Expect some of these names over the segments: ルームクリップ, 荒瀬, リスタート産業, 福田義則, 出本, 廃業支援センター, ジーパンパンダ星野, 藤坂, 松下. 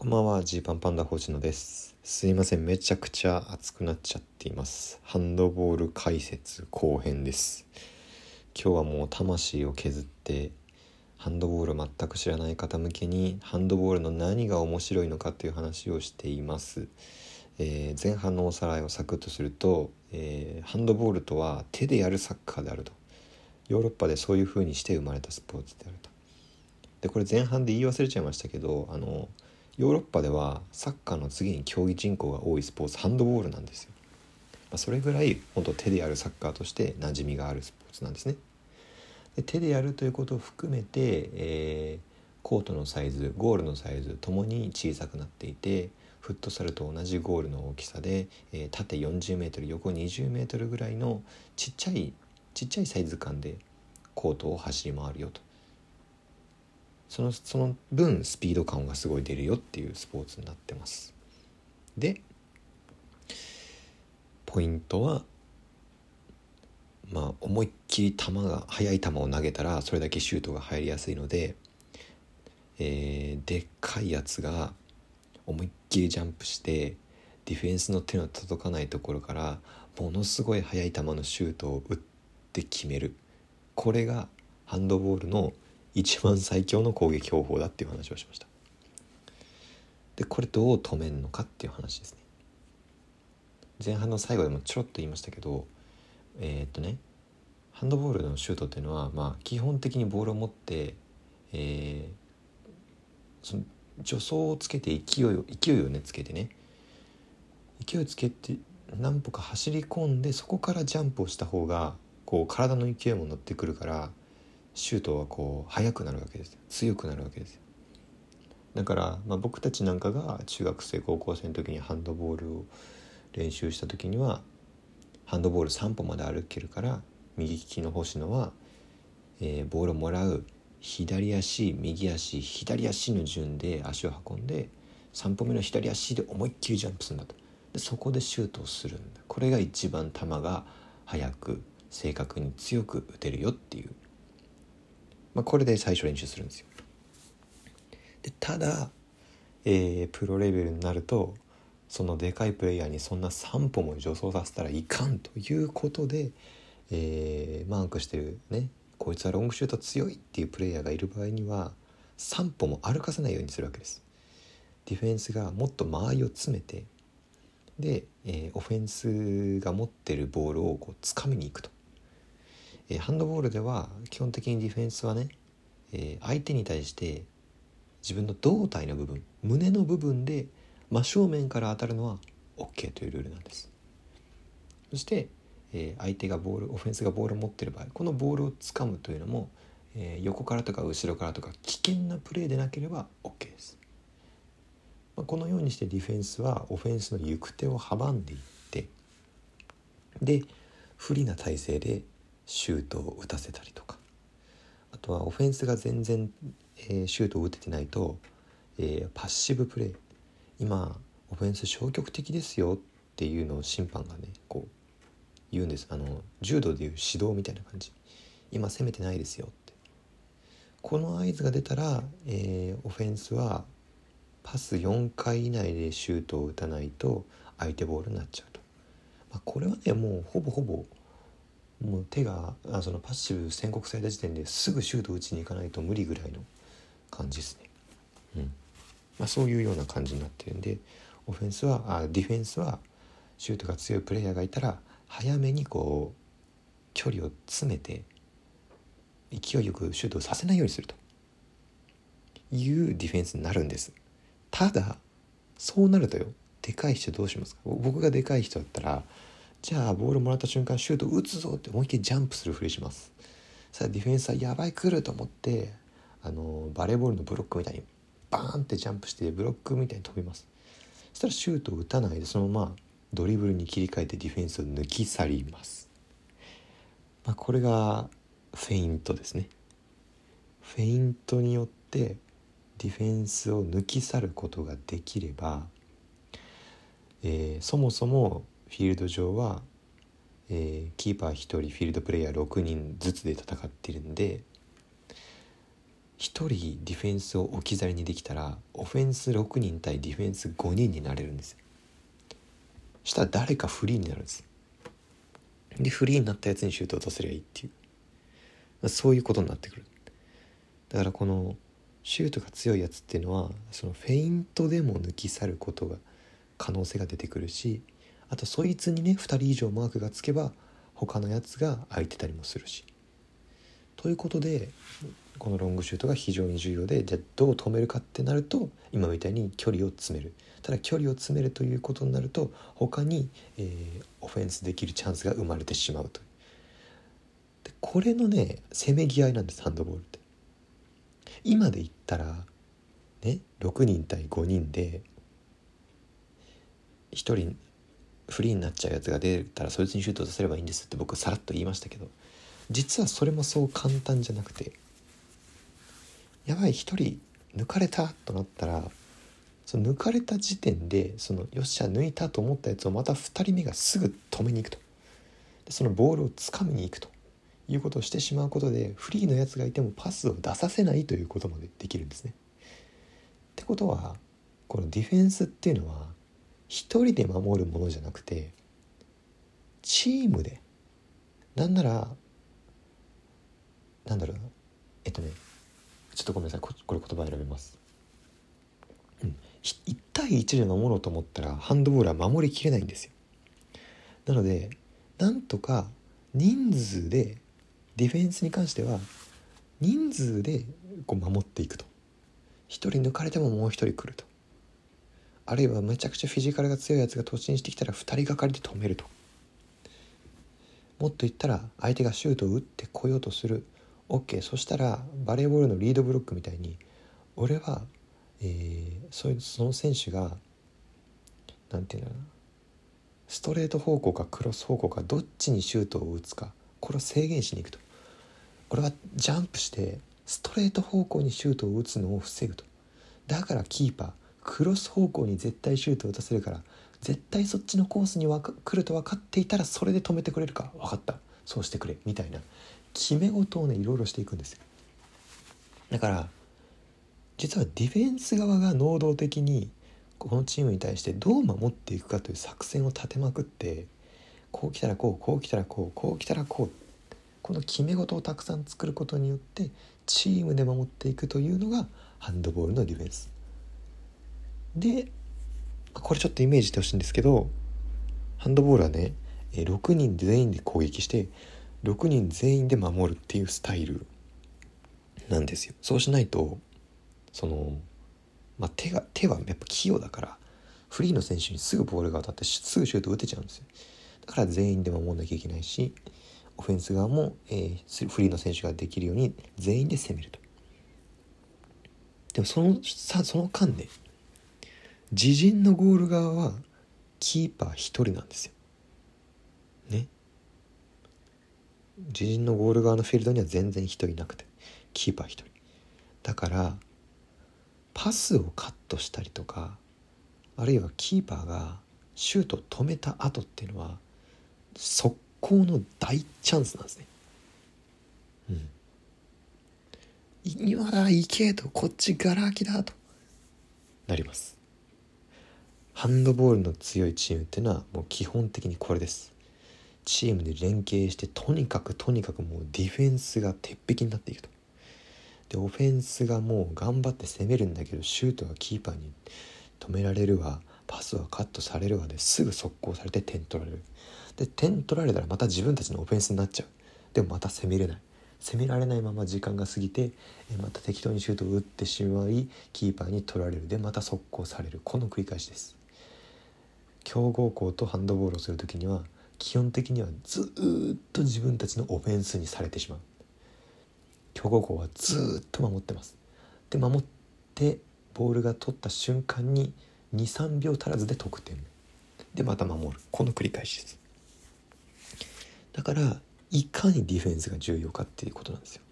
こんばんは、ジーパンパンダ星野です。すいません、めちゃくちゃ暑くなっちゃっています。ハンドボール解説後編です。今日はもう魂を削ってハンドボールを全く知らない方向けにハンドボールの何が面白いのかという話をしています。前半のおさらいをサクッとすると、ハンドボールとは手でやるサッカーであると。ヨーロッパでそういう風にして生まれたスポーツであると。でこれ前半で言い忘れちゃいましたけど、ヨーロッパではサッカーの次に競技人口が多いスポーツハンドボールなんですよ。それぐらい本当手でやるサッカーとして馴染みがあるスポーツなんですね。で手でやるということを含めて、コートのサイズ、ゴールのサイズともに小さくなっていて、フットサルと同じゴールの大きさで、縦40メートル横20メートルぐらいのちっちゃいサイズ感でコートを走り回るよと。その分スピード感がすごい出るよっていうスポーツになってます。でポイントは思いっきり速い球を投げたらそれだけシュートが入りやすいので、でっかいやつが思いっきりジャンプしてディフェンスの手の届かないところからものすごい速い球のシュートを打って決める。これがハンドボールの一番最強の攻撃方法だっていう話をしました。でこれどう止めるのかっていう話ですね。前半の最後でもちょろっと言いましたけど、ハンドボールのシュートっていうのは、基本的にボールを持って、その助走をつけて勢いをつけて何歩か走り込んでそこからジャンプをした方がこう体の勢いも乗ってくるからシュートはこう速くなるわけですよ。強くなるわけですよ。だから、僕たちなんかが中学生高校生の時にハンドボールを練習した時にはハンドボール3歩まで歩けるから、右利きの星野は、ボールをもらう左足右足左足の順で足を運んで3歩目の左足で思いっきりジャンプするんだと。でそこでシュートをするんだ。これが一番球が速く正確に強く打てるよっていう、これで最初練習するんですよ。でただ、プロレベルになるとそのでかいプレイヤーにそんな3歩も助走させたらいかんということで、マークしてるね、こいつはロングシュート強いっていうプレイヤーがいる場合には3歩も歩かせないようにするわけです。ディフェンスがもっと間合いを詰めて、で、オフェンスが持ってるボールをこう掴みに行くと。ハンドボールでは基本的にディフェンスはね、相手に対して自分の胴体の部分、胸の部分で真正面から当たるのは OK というルールなんです。そして、相手がオフェンスがボールを持っている場合、このボールを掴むというのも、横からとか後ろからとか危険なプレーでなければ OK です。このようにしてディフェンスはオフェンスの行く手を阻んでいって、で不利な体勢でシュートを打たせたりとか、あとはオフェンスが全然、シュートを打ててないと、パッシブプレー、今オフェンス消極的ですよっていうのを審判がねこう言うんです。柔道でいう指導みたいな感じ、今攻めてないですよって。この合図が出たら、オフェンスはパス4回以内でシュートを打たないと相手ボールになっちゃうと。これはねもうほぼもう手がそのパッシブ宣告された時点ですぐシュート打ちに行かないと無理ぐらいの感じですね。そういうような感じになってるんで、ディフェンスはシュートが強いプレイヤーがいたら早めにこう距離を詰めて勢いよくシュートをさせないようにするというディフェンスになるんです。ただそうなるとよ、でかい人どうしますか？僕がでかい人だったら、じゃあボールもらった瞬間シュート打つぞって思いっきりジャンプするふりします。さあディフェンスはやばい来ると思って、バレーボールのブロックみたいにバーンってジャンプしてブロックみたいに飛びます。そしたらシュートを打たないでそのままドリブルに切り替えてディフェンスを抜き去ります。これがフェイントですね。フェイントによってディフェンスを抜き去ることができれば、そもそもフィールド上は、キーパー1人フィールドプレイヤー6人ずつで戦っているんで、1人ディフェンスを置き去りにできたらオフェンス6人対ディフェンス5人になれるんです。したら誰かフリーになるんです。でフリーになったやつにシュートを出せりゃいいっていう、そういうことになってくる。だからこのシュートが強いやつっていうのはそのフェイントでも抜き去ることが可能性が出てくるし、あとそいつにね2人以上マークがつけば他のやつが空いてたりもするし、ということでこのロングシュートが非常に重要で、じゃあどう止めるかってなると今みたいに距離を詰める。ただ距離を詰めるということになると他に、オフェンスできるチャンスが生まれてしまうという。でこれのねせめぎ合いなんです、ハンドボールって。今で言ったらね6人対5人で1人フリーになっちゃうやつが出たらそいつにシュートを出せればいいんですって僕さらっと言いましたけど、実はそれもそう簡単じゃなくて、やばい一人抜かれたとなったらその抜かれた時点でそのよっしゃ抜いたと思ったやつをまた2人目がすぐ止めに行くと、でそのボールをつかみに行くということをしてしまうことでフリーのやつがいてもパスを出させないということもできるんですね。ってことはこのディフェンスっていうのは一人で守るものじゃなくてチームで、なんならちょっとごめんなさい、これ言葉選びます、1対1で守ろうと思ったらハンドボールは守りきれないんですよ。なのでなんとか人数でディフェンスに関しては人数でこう守っていくと、1人抜かれてももう1人来ると、あるいはめちゃくちゃフィジカルが強いやつが突進してきたら2人がかりで止めると、もっと言ったら相手がシュートを打ってこようとする、OK、そしたらバレーボールのリードブロックみたいに俺は、その選手がなんていうんだろうな、ストレート方向かクロス方向かどっちにシュートを打つかこれを制限しに行くと、俺はジャンプしてストレート方向にシュートを打つのを防ぐと、だからキーパークロス方向に絶対シュートを打たせるから絶対そっちのコースに来ると分かっていたらそれで止めてくれるか、分かったそうしてくれみたいな決め事をねいろいろしていくんですよ。だから実はディフェンス側が能動的にこのチームに対してどう守っていくかという作戦を立てまくって、こう来たらこう、こう来たらこう、こう来たらこう、この決め事をたくさん作ることによってチームで守っていくというのがハンドボールのディフェンスで、これちょっとイメージしてほしいんですけど、ハンドボールはね6人全員で攻撃して6人全員で守るっていうスタイルなんですよ。そうしないとその、手はやっぱ器用だからフリーの選手にすぐボールが当たってすぐシュート打てちゃうんですよ。だから全員で守んなきゃいけないし、オフェンス側も、フリーの選手ができるように全員で攻めると。でもその間ね自陣のゴール側はキーパー1人なんですよね。自陣のゴール側のフィールドには全然人いなくてキーパー1人だから、パスをカットしたりとか、あるいはキーパーがシュートを止めた後っていうのは速攻の大チャンスなんですね。今だ行けと、こっちガラ空きだとなります。ハンドボールの強いチームっていうのはもう基本的にこれです。チームで連携してとにかくもうディフェンスが鉄壁になっていくと、でオフェンスがもう頑張って攻めるんだけどシュートはキーパーに止められるわ、パスはカットされるわですぐ速攻されて点取られる。で点取られたらまた自分たちのオフェンスになっちゃう。でもまた攻められないまま時間が過ぎてまた適当にシュートを打ってしまいキーパーに取られる、でまた速攻される、この繰り返しです。強豪校とハンドボールをするときには基本的にはずっと自分たちのオフェンスにされてしまう。強豪校はずっと守ってます。で守ってボールが取った瞬間に 2,3 秒足らずで得点でまた守る、この繰り返しです。だからいかにディフェンスが重要かっていうことなんですよ。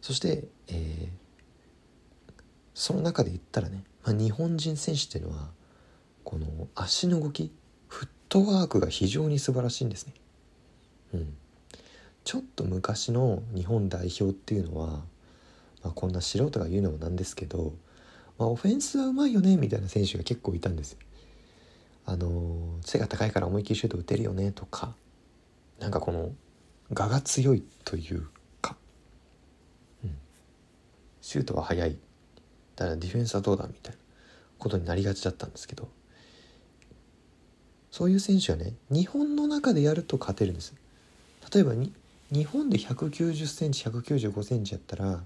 そして、その中で言ったらね、日本人選手っていうのはこの足の動きフットワークが非常に素晴らしいんですね、ちょっと昔の日本代表っていうのはこんな素人が言うのもなんですけど、オフェンスはうまいよねみたいな選手が結構いたんですよ。背が高いから思いっきりシュート打てるよねとか、なんかこの我が強いというか、シュートは速いだからディフェンスはどうだみたいなことになりがちだったんですけど、そういう選手はね、日本の中でやると勝てるんです。例えばに日本で190センチ、195センチやったら、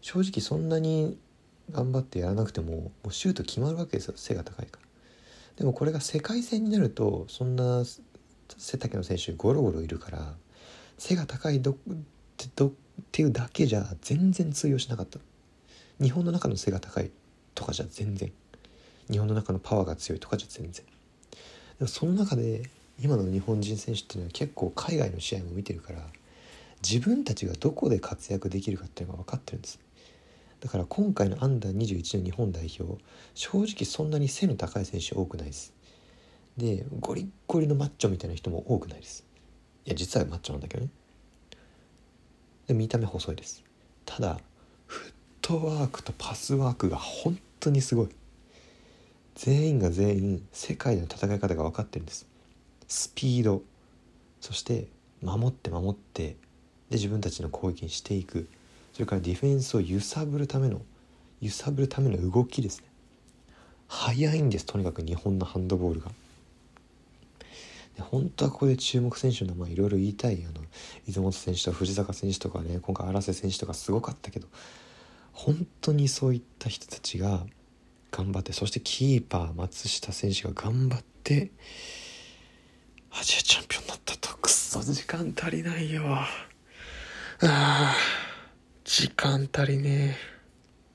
正直そんなに頑張ってやらなくて もうシュート決まるわけですよ、背が高いから。でもこれが世界戦になると、そんな背丈の選手ゴロゴロいるから、背が高いっていうだけじゃ全然通用しなかった。日本の中の背が高いとかじゃ全然、日本の中のパワーが強いとかじゃ全然。でもその中で今の日本人選手っていうのは結構海外の試合も見てるから、自分たちがどこで活躍できるかっていうのが分かってるんです。だから今回の U21 の日本代表、正直そんなに背の高い選手多くないです。でゴリッゴリのマッチョみたいな人も多くないです。いや実はマッチョなんだけどね。で見た目細いです。ただフットワークとパスワークが本当にすごい。全員が全員世界での戦い方が分かってるんです。スピード、そして守ってで自分たちの攻撃にしていく、それからディフェンスを揺さぶるための動きですね。速いんです、とにかく日本のハンドボールが。で本当はここで注目選手の名前いろいろ言いたい。出本選手と藤坂選手とかね、今回荒瀬選手とかすごかったけど、本当にそういった人たちが頑張って、そしてキーパー松下選手が頑張ってアジアチャンピオンになったと。くそ時間足りないよ。時間足りねえ。